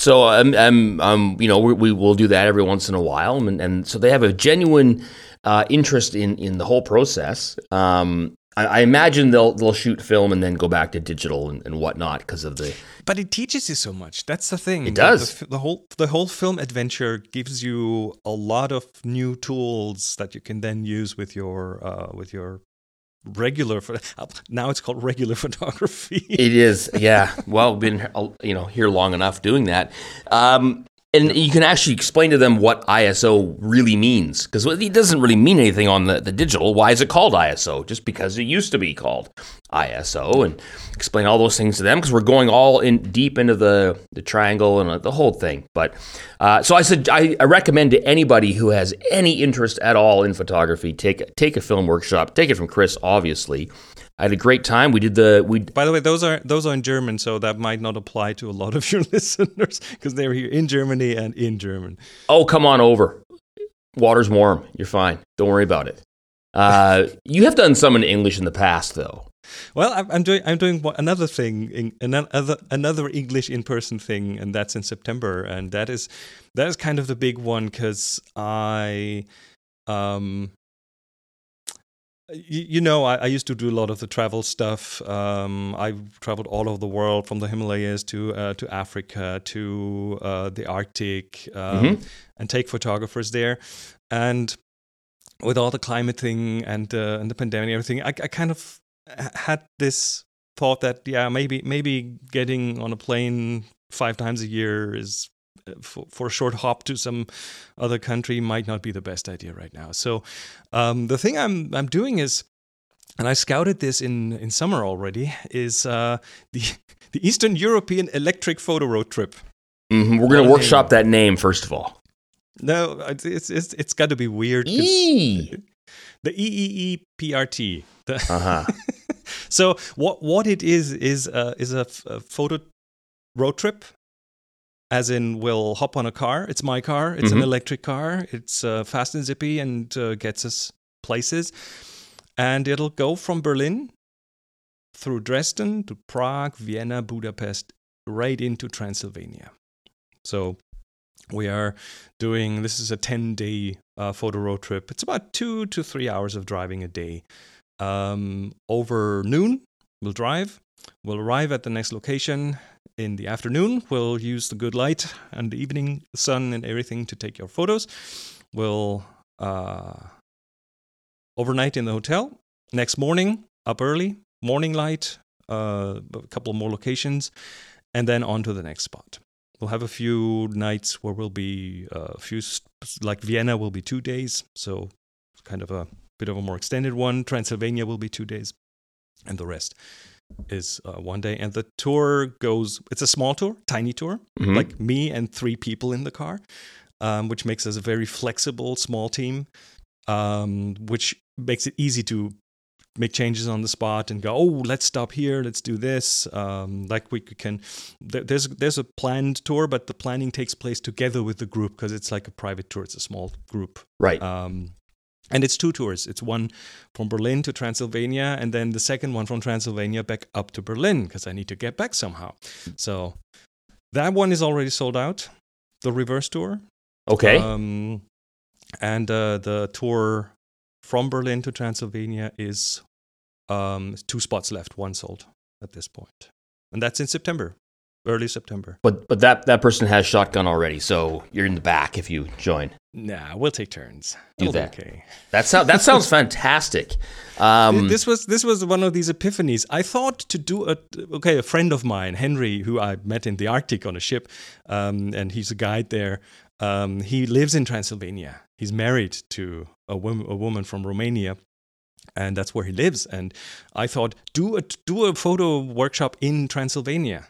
So you know, we will do that every once in a while, and so they have a genuine interest in the whole process. I imagine they'll shoot film and then go back to digital and whatnot because of the. But it teaches you so much. That's the thing. It does. The whole film adventure gives you a lot of new tools that you can then use with your regular. Now it's called regular photography. It is. Yeah. Well, we've been here long enough doing that. And you can actually explain to them what ISO really means, because it doesn't really mean anything on the digital. Why is it called ISO? Just because it used to be called ISO, and explain all those things to them, because we're going all in deep into the triangle and the whole thing. But so I said, I recommend to anybody who has any interest at all in photography, take a film workshop. Take it from Chris, obviously. I had a great time. By the way, those are in German, so that might not apply to a lot of your listeners because they're here in Germany and in German. Oh, come on over. Water's warm. You're fine. Don't worry about it. You have done some in English in the past, though. Well, I'm doing another thing, another English in-person thing, and that's in September, and that is kind of the big one because I used to do a lot of the travel stuff. I traveled all over the world, from the Himalayas to Africa to the Arctic, and take photographers there. And with all the climate thing and the pandemic and everything, I kind of had this thought that maybe getting on a plane 5 times a year is for a short hop to some other country might not be the best idea right now. So the thing I'm doing is, and I scouted this in summer already, is the Eastern European electric photo road trip. Mm-hmm. We're going to workshop that name first of all. No, it's got to be weird. The EEEPRT. So what it is a photo road trip. As in, we'll hop on a car. It's my car. It's an electric car. It's fast and zippy and gets us places. And it'll go from Berlin through Dresden to Prague, Vienna, Budapest, right into Transylvania. So we are doing, this is a 10-day photo road trip. It's about 2 to 3 hours of driving a day. Over noon, we'll drive. We'll arrive at the next location in the afternoon. We'll use the good light and the evening sun and everything to take your photos. We'll overnight in the hotel. Next morning, up early, morning light, a couple more locations, and then on to the next spot. We'll have a few nights where we'll be like Vienna will be 2 days, so kind of a bit of a more extended one. Transylvania will be 2 days, and the rest is 1 day. And the tour goes, it's a small tour, tiny tour, like me and 3 people in the car, which makes us a very flexible, small team, which makes it easy to make changes on the spot and go, oh, let's stop here, let's do this. Like we can, there's a planned tour, but the planning takes place together with the group because it's like a private tour. It's a small group. Right. And it's 2 tours. It's one from Berlin to Transylvania, and then the second one from Transylvania back up to Berlin, because I need to get back somehow. So that one is already sold out, the reverse tour. Okay. And the tour from Berlin to Transylvania is 2 spots left, 1 sold at this point. And that's in September, early September. But that person has shotgun already, so you're in the back if you join. Nah, we'll take turns. Do that. Okay. That sounds fantastic. This was one of these epiphanies. I thought to do a friend of mine, Henry, who I met in the Arctic on a ship, and he's a guide there. He lives in Transylvania. He's married to a woman from Romania, and that's where he lives. And I thought, do a photo workshop in Transylvania.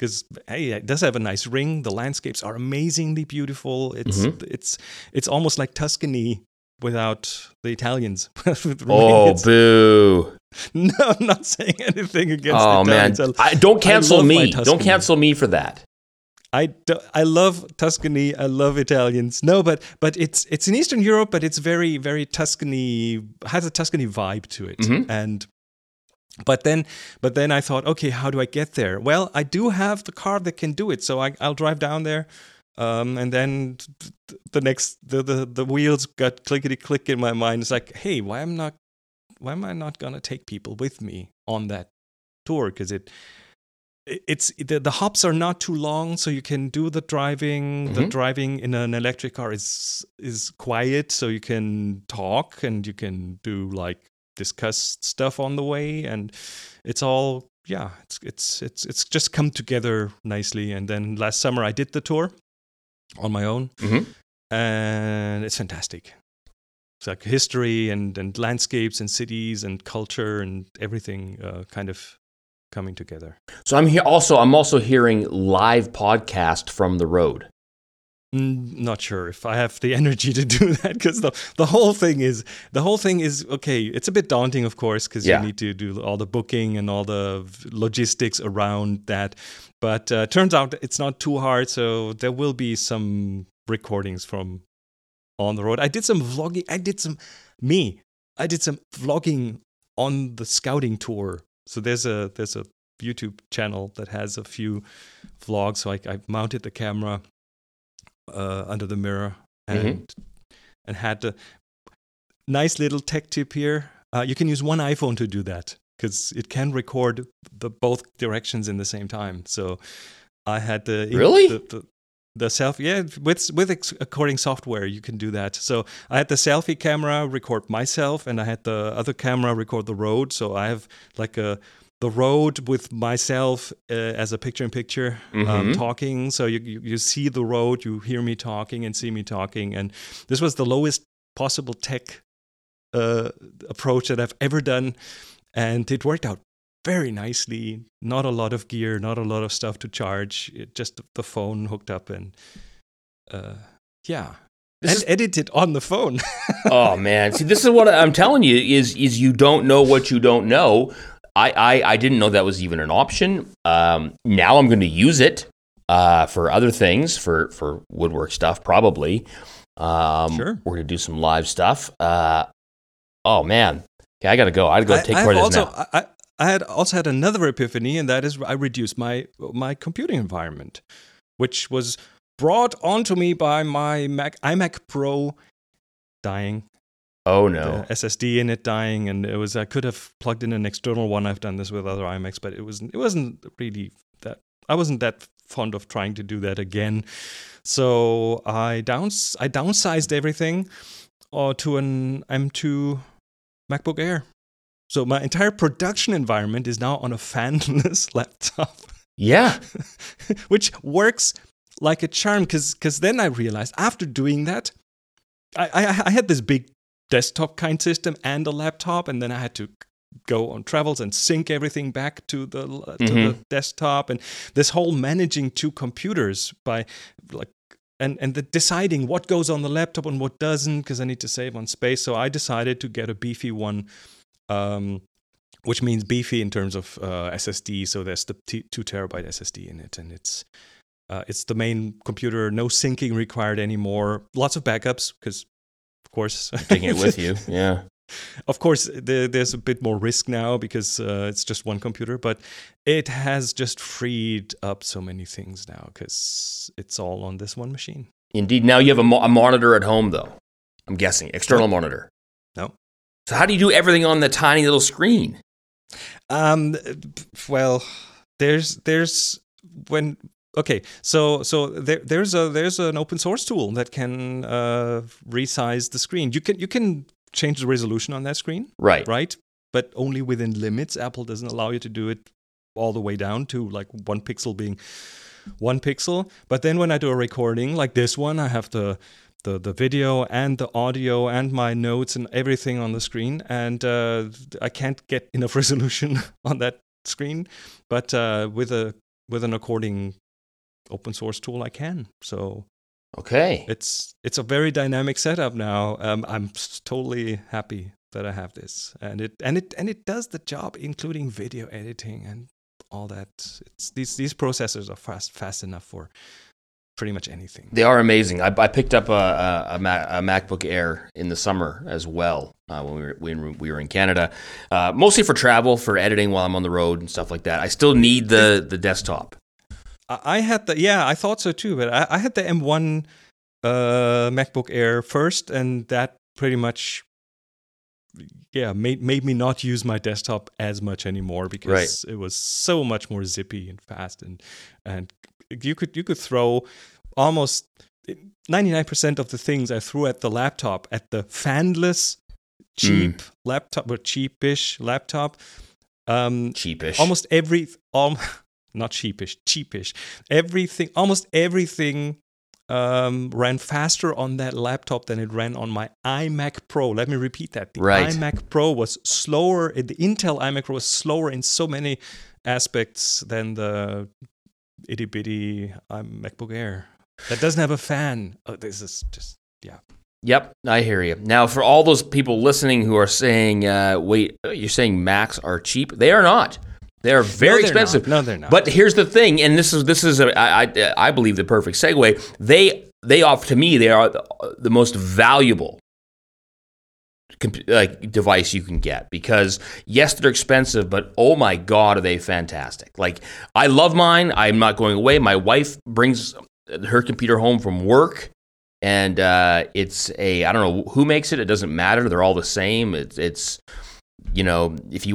Because, hey, it does have a nice ring. The landscapes are amazingly beautiful. It's almost like Tuscany without the Italians. With Romanians. Oh, boo. No, I'm not saying anything against the Italians. Man. Don't cancel me. Don't cancel me for that. I love Tuscany. I love Italians. No, but it's in Eastern Europe, but it's very, very Tuscany, has a Tuscany vibe to it. And But then I thought, okay, how do I get there? Well, I do have the car that can do it, so I'll drive down there. And then the wheels got clickety click in my mind. It's like, hey, why am I not gonna take people with me on that tour? Because the hops are not too long, so you can do the driving. Mm-hmm. The driving in an electric car is quiet, so you can talk and you can do discuss stuff on the way, and it's all it's just come together nicely. And then last summer I did the tour on my own. Mm-hmm. And it's fantastic. It's like history and landscapes and cities and culture and everything kind of coming together. So I'm also hearing live podcast from the road. Not sure if I have the energy to do that, because the whole thing is okay. It's a bit daunting, of course, because you need to do all the booking and all the logistics around that. But turns out it's not too hard. So there will be some recordings from on the road. I did some vlogging. I did some vlogging on the scouting tour. So there's a YouTube channel that has a few vlogs. So I mounted the camera under the mirror and mm-hmm. and had a nice little tech tip here. You can use one iPhone to do that, because it can record the both directions in the same time. So I had with recording software you can do that. So I had the selfie camera record myself, and I had the other camera record the road. So I have the road with myself as a picture-in-picture mm-hmm. Talking. So you see the road, you hear me talking and see me talking. And this was the lowest possible tech approach that I've ever done. And it worked out very nicely. Not a lot of gear, not a lot of stuff to charge. Just the phone hooked up and and edited on the phone. Oh, man. See, this is what I'm telling you is you don't know what you don't know. I didn't know that was even an option. Now I'm going to use it for other things, for woodwork stuff probably. Sure. We're going to do some live stuff. Oh, man. Okay, I got to go. I got to go take care of this now. I had also had another epiphany, and that is I reduced my computing environment, which was brought onto me by my iMac Pro dying. Oh no! The SSD in it dying, and it was I could have plugged in an external one. I've done this with other iMacs, but it wasn't really that. I wasn't that fond of trying to do that again, so I downsized everything, to an M2 MacBook Air. So my entire production environment is now on a fanless laptop. Yeah, which works like a charm. Because then I realized after doing that, I had this big desktop kind system and a laptop, and then I had to go on travels and sync everything back to the to the desktop, and this whole managing two computers by and the deciding what goes on the laptop and what doesn't, because I need to save on space. So I decided to get a beefy one, which means beefy in terms of SSD. So there's the 2 terabyte SSD in it, and it's the main computer. No syncing required anymore. Lots of backups, because of course, taking it with you, yeah. Of course, there's a bit more risk now because it's just one computer, but it has just freed up so many things now because it's all on this one machine. Indeed. Now you have a monitor at home, though. I'm guessing external monitor. No. So how do you do everything on the tiny little screen? Well, there's when. Okay, so there's an open source tool that can resize the screen. You can change the resolution on that screen, right? But only within limits. Apple doesn't allow you to do it all the way down to one pixel being one pixel. But then when I do a recording like this one, I have the video and the audio and my notes and everything on the screen, and I can't get enough resolution on that screen. But with an recording open source tool I can. So okay, it's a very dynamic setup now. I'm totally happy that I have this, and it does the job, including video editing and all that. It's these processors are fast enough for pretty much anything. They are amazing. I picked up a MacBook Air in the summer as well, when we were in Canada, mostly for travel, for editing while I'm on the road and stuff like that. I still need the desktop. I had the I thought so too, but I had the M1 MacBook Air first, and that pretty much made me not use my desktop as much anymore because it was so much more zippy and fast, and you could throw almost 99% of the things I threw at the laptop, at the fanless cheap laptop or cheapish laptop. Cheapish. Not cheapish, cheapish. Almost everything ran faster on that laptop than it ran on my iMac Pro. Let me repeat that. The iMac Pro was slower. The Intel iMac Pro was slower in so many aspects than the itty bitty MacBook Air that doesn't have a fan. Oh, this is just Yep, I hear you. Now, for all those people listening who are saying, "Wait, you're saying Macs are cheap?" They are not. They are very expensive. No, they're not. But here's the thing, and this is, I believe, the perfect segue. They are the most valuable device you can get because yes, they're expensive, but oh my God, are they fantastic! Like I love mine. I'm not going away. My wife brings her computer home from work. And I don't know who makes it. It doesn't matter. They're all the same. It's you know, if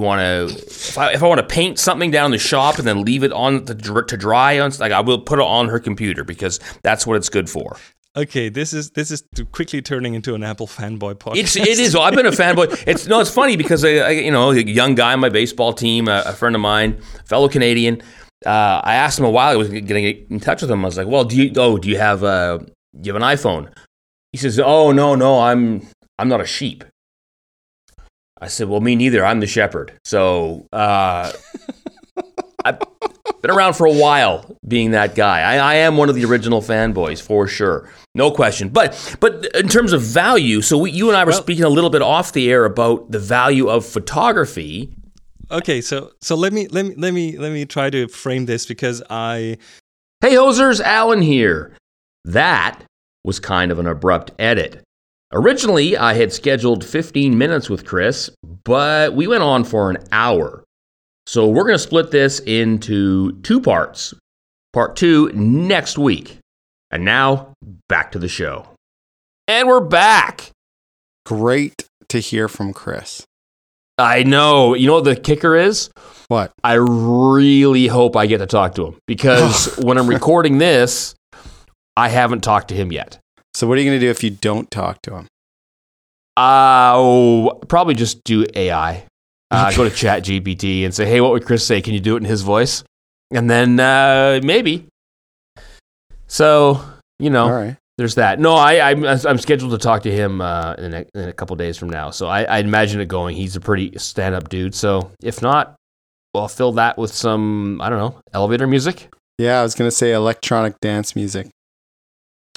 I want to paint something down in the shop and then leave it on to dry, I will put it on her computer because that's what it's good for. Okay, this is quickly turning into an Apple fanboy podcast. It is. I've been a fanboy. It's funny because a young guy on my baseball team, a friend of mine, fellow Canadian. I asked him a while. I was getting in touch with him. I was like, well, do you have an iPhone? He says, oh, no, I'm not a sheep. I said, well, me neither. I'm the shepherd. So I've been around for a while being that guy. I am one of the original fanboys for sure. No question. But in terms of value, so you and I were speaking a little bit off the air about the value of photography. Okay, so let me try to frame this because Hey, hosers, Alan here. That was kind of an abrupt edit. Originally, I had scheduled 15 minutes with Chris, but we went on for an hour. So we're going to split this into two parts. Part two next week. And now, back to the show. And we're back. Great to hear from Chris. I know. You know what the kicker is? What? I really hope I get to talk to him because when I'm recording this, I haven't talked to him yet. So what are you going to do if you don't talk to him? Probably just do AI. Go to ChatGPT and say, hey, what would Chris say? Can you do it in his voice? And then maybe. So, you know, right. There's that. No, I'm scheduled to talk to him in a couple days from now. So I imagine it going. He's a pretty stand-up dude. So if not, I'll fill that with some, I don't know, elevator music. Yeah, I was going to say electronic dance music.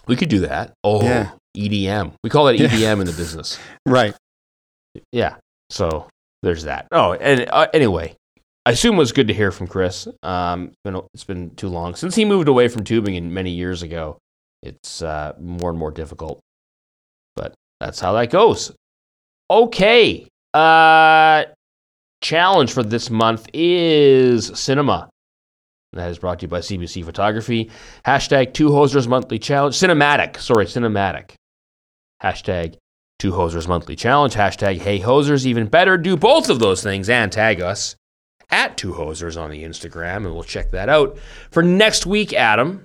We could do that. Oh, yeah. EDM. We call that EDM in the business. Right. Yeah. So there's that. Oh, and anyway, I assume it was good to hear from Chris. It's been too long. Since he moved away from tubing many years ago, it's more and more difficult. But that's how that goes. Okay. Challenge for this month is cinema. That is brought to you by CBC Photography. Hashtag 2Hosers Monthly Challenge. Cinematic. Hashtag 2Hosers Monthly Challenge. Hashtag Hey Hosers. Even better, do both of those things and tag us at 2Hosers on the Instagram, and we'll check that out. For next week, Adam,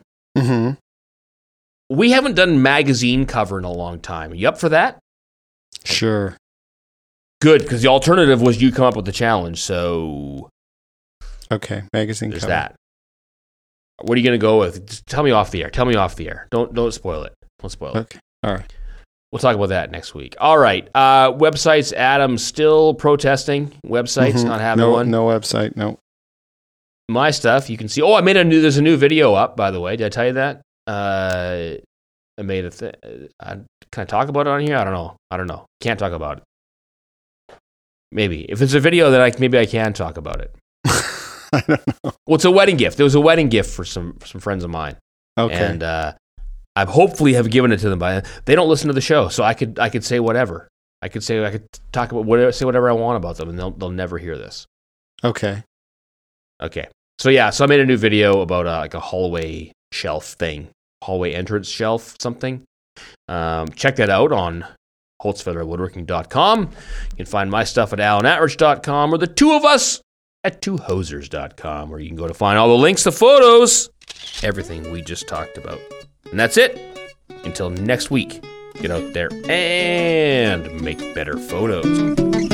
we haven't done magazine cover in a long time. Are you up for that? Sure. Good, because the alternative was you come up with the challenge, so... Okay, magazine cover. There's that. What are you going to go with? Just tell me off the air. Don't spoil it. Okay. All right. We'll talk about that next week. All right. Websites, Adam, still protesting. Websites, not having one. No website. No. My stuff, you can see. Oh, I made there's a new video up, by the way. Did I tell you that? I made a thing. Can I talk about it on here? I don't know. Can't talk about it. Maybe. If it's a video, then maybe I can talk about it. I don't know. Well, it's a wedding gift. It was a wedding gift for some friends of mine. Okay. And I hopefully have given it to them by then. They don't listen to the show, so I could say whatever. I could talk about whatever, say whatever I want about them, and they'll never hear this. Okay. So yeah, so I made a new video about like a hallway shelf thing, hallway entrance shelf something. Check that out on holzfederwoodworking.com. You can find my stuff at alanatridge.com or the two of us at twohosers.com, where you can go to find all the links, the photos, everything we just talked about. And that's it. Until next week, get out there and make better photos.